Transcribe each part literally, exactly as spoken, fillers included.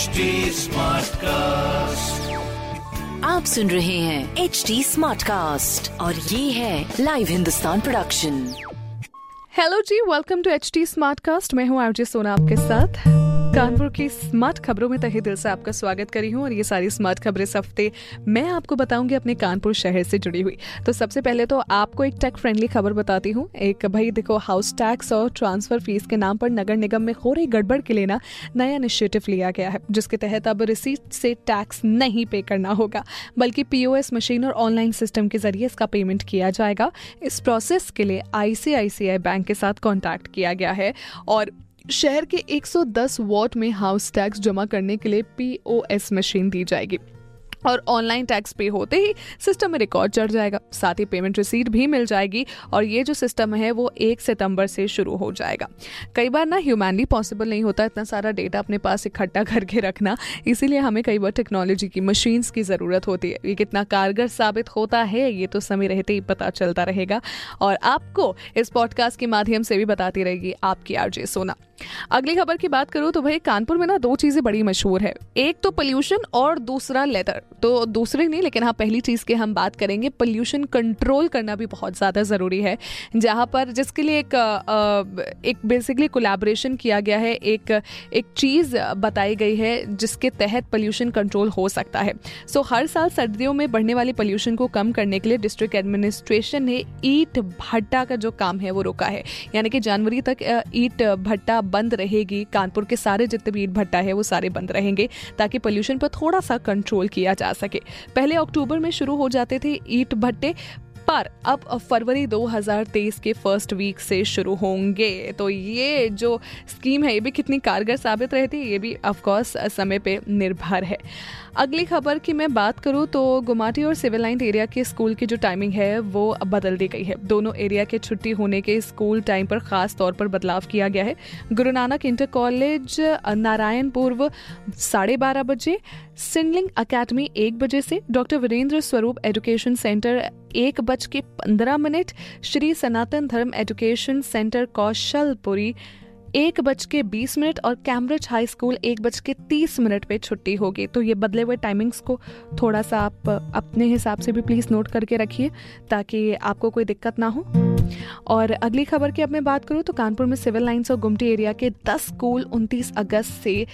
HD Smartcast, आप सुन रहे हैं एचडी स्मार्टकास्ट और ये है live Hindustan production. Hello ji, welcome to HD smartcast. मैं हूँ आरजे सोना, आपके साथ कानपुर की स्मार्ट खबरों में तहे दिल से आपका स्वागत करी हूँ। और ये सारी स्मार्ट खबरें इस हफ्ते मैं आपको बताऊंगी अपने कानपुर शहर से जुड़ी हुई। तो सबसे पहले तो आपको एक टैक्स फ्रेंडली खबर बताती हूँ। एक भाई देखो, हाउस टैक्स और ट्रांसफर फीस के नाम पर नगर निगम में हो रही गड़बड़ के लिए ना नया इनिशिएटिव लिया गया है, जिसके तहत अब रिसीट से टैक्स नहीं पे करना होगा, बल्कि पीओएस मशीन और ऑनलाइन सिस्टम के जरिए इसका पेमेंट किया जाएगा। इस प्रोसेस के लिए आईसीआईसीआई बैंक के साथ कॉन्टैक्ट किया गया है और शहर के एक सौ दस वार्ड में हाउस टैक्स जमा करने के लिए पीओएस मशीन दी जाएगी और ऑनलाइन टैक्स पे होते ही सिस्टम में रिकॉर्ड चढ़ जाएगा, साथ ही पेमेंट रिसीट भी मिल जाएगी। और ये जो सिस्टम है वो एक सितंबर से शुरू हो जाएगा। कई बार ना ह्यूमनली पॉसिबल नहीं होता इतना सारा डेटा अपने पास इकट्ठा करके रखना, इसीलिए हमें कई बार टेक्नोलॉजी की, मशीन्स की ज़रूरत होती है। ये कितना कारगर साबित होता है ये तो समय रहते ही पता चलता रहेगा और आपको इस पॉडकास्ट के माध्यम से भी बताती रहेगी आपकी आरजे सोना। अगली खबर की बात करूँ तो भाई कानपुर में ना दो चीज़ें बड़ी मशहूर है, एक तो पोल्यूशन और दूसरा लेदर। तो दूसरी नहीं लेकिन हाँ पहली चीज़ की हम बात करेंगे। पोल्यूशन कंट्रोल करना भी बहुत ज़्यादा ज़रूरी है, जहाँ पर जिसके लिए एक एक बेसिकली कोलैबोरेशन किया गया है, एक एक चीज़ बताई गई है जिसके तहत पोल्यूशन कंट्रोल हो सकता है। सो हर साल सर्दियों में बढ़ने वाली पोल्यूशन को कम करने के लिए डिस्ट्रिक्ट एडमिनिस्ट्रेशन ने ईंट भट्टा का जो काम है वो रोका है, यानी कि जनवरी तक ईंट भट्टा बंद रहेगी। कानपुर के सारे जितने भी ईंट भट्टा है वो सारे बंद रहेंगे ताकि पोल्यूशन पर थोड़ा सा कंट्रोल किया जा सके। पहले अक्टूबर में शुरू हो जाते थे ईंट भट्टे, पर अब फरवरी दो हज़ार तेईस के फर्स्ट वीक से शुरू होंगे। तो ये जो स्कीम है ये भी कितनी कारगर साबित रहती है ये भी ऑफकोर्स समय पे निर्भर है। अगली खबर की मैं बात करूँ तो गुमाटी और सिविल लाइन एरिया के स्कूल की जो टाइमिंग है वो बदल दी गई है। दोनों एरिया के छुट्टी होने के स्कूल टाइम पर खास तौर पर बदलाव किया गया है। गुरु नानक इंटर कॉलेज नारायणपुर साढ़े बारह बजे, सिंडलिंग अकेडमी एक बजे से, डॉक्टर वीरेंद्र स्वरूप एजुकेशन सेंटर एक बज के पंद्रह मिनट, श्री सनातन धर्म एजुकेशन सेंटर कौशलपुरी एक बज के बीस मिनट और कैम्ब्रिज हाई स्कूल एक बज के तीस मिनट पे छुट्टी होगी। तो ये बदले हुए टाइमिंग्स को थोड़ा सा आप अपने हिसाब से भी प्लीज़ नोट करके रखिए ताकि आपको कोई दिक्कत ना हो। और अगली खबर की अब मैं बात करूँ तो कानपुर में सिविल लाइन्स और गुमटी एरिया के दस स्कूल उनतीस अगस्त से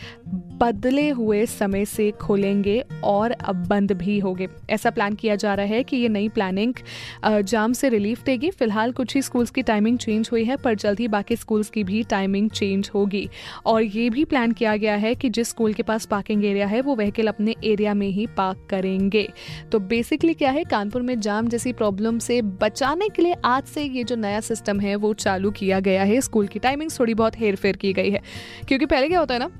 बदले हुए समय से खोलेंगे और अब बंद भी होंगे। ऐसा प्लान किया जा रहा है कि ये नई प्लानिंग जाम से रिलीफ देगी। फिलहाल कुछ ही स्कूल्स की टाइमिंग चेंज हुई है पर जल्द ही बाकी स्कूल्स की भी टाइमिंग चेंज होगी। और ये भी प्लान किया गया है कि जिस स्कूल के पास पार्किंग एरिया है वो व्हीकल अपने एरिया में ही पार्क करेंगे। तो बेसिकली क्या है, कानपुर में जाम जैसी प्रॉब्लम से बचाने के लिए आज से ये जो नया सिस्टम है वो चालू किया गया है। स्कूल की टाइमिंग थोड़ी बहुत हेर फेर की गई है, क्योंकि पहले क्या होता है ना,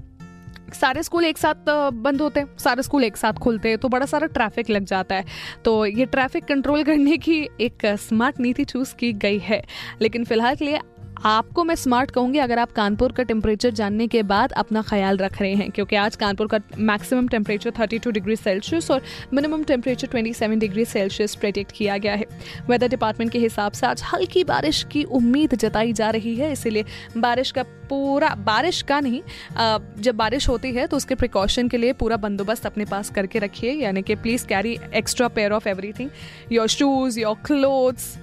सारे स्कूल एक साथ बंद होते हैं, सारे स्कूल एक साथ खुलते हैं, तो बड़ा सारा ट्रैफिक लग जाता है। तो ये ट्रैफिक कंट्रोल करने की एक स्मार्ट नीति चूज़ की गई है। लेकिन फिलहाल के लिए आपको मैं स्मार्ट कहूँगी अगर आप कानपुर का टेम्परेचर जानने के बाद अपना ख्याल रख रहे हैं, क्योंकि आज कानपुर का मैक्सिमम टेम्परेचर बत्तीस डिग्री सेल्सियस और मिनिमम टेम्परेचर सत्ताईस डिग्री सेल्सियस प्रेडिक्ट किया गया है। वेदर डिपार्टमेंट के हिसाब से आज हल्की बारिश की उम्मीद जताई जा रही है, इसीलिए बारिश का पूरा बारिश का नहीं जब बारिश होती है तो उसके प्रिकॉशन के लिए पूरा बंदोबस्त अपने पास करके रखिए, यानी कि please carry extra pair of everything, your shoes, your clothes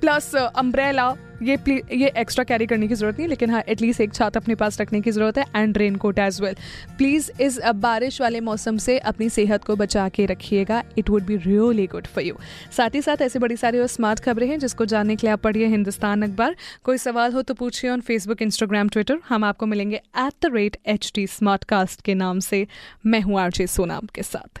plus umbrella. ये प्लीज ये एक्स्ट्रा कैरी करने की ज़रूरत नहीं, लेकिन हाँ एटलीस्ट एक छाता अपने पास रखने की ज़रूरत है and rain coat as well. Please इस बारिश वाले मौसम से अपनी सेहत को बचा के रखिएगा, it would be really good for you. साथ ही साथ ऐसी बड़ी सारी और स्मार्ट खबरें हैं जिसको जानने के लिए आप पढ़िए हिंदुस्तान अखबार। कोई सवाल हो तो पूछिए ऑन फेसबुक, इंस्टाग्राम, ट्विटर, हम आपको मिलेंगे at the rate H T smart cast के नाम से। मैं हूँ आरजे सोना आपके साथ।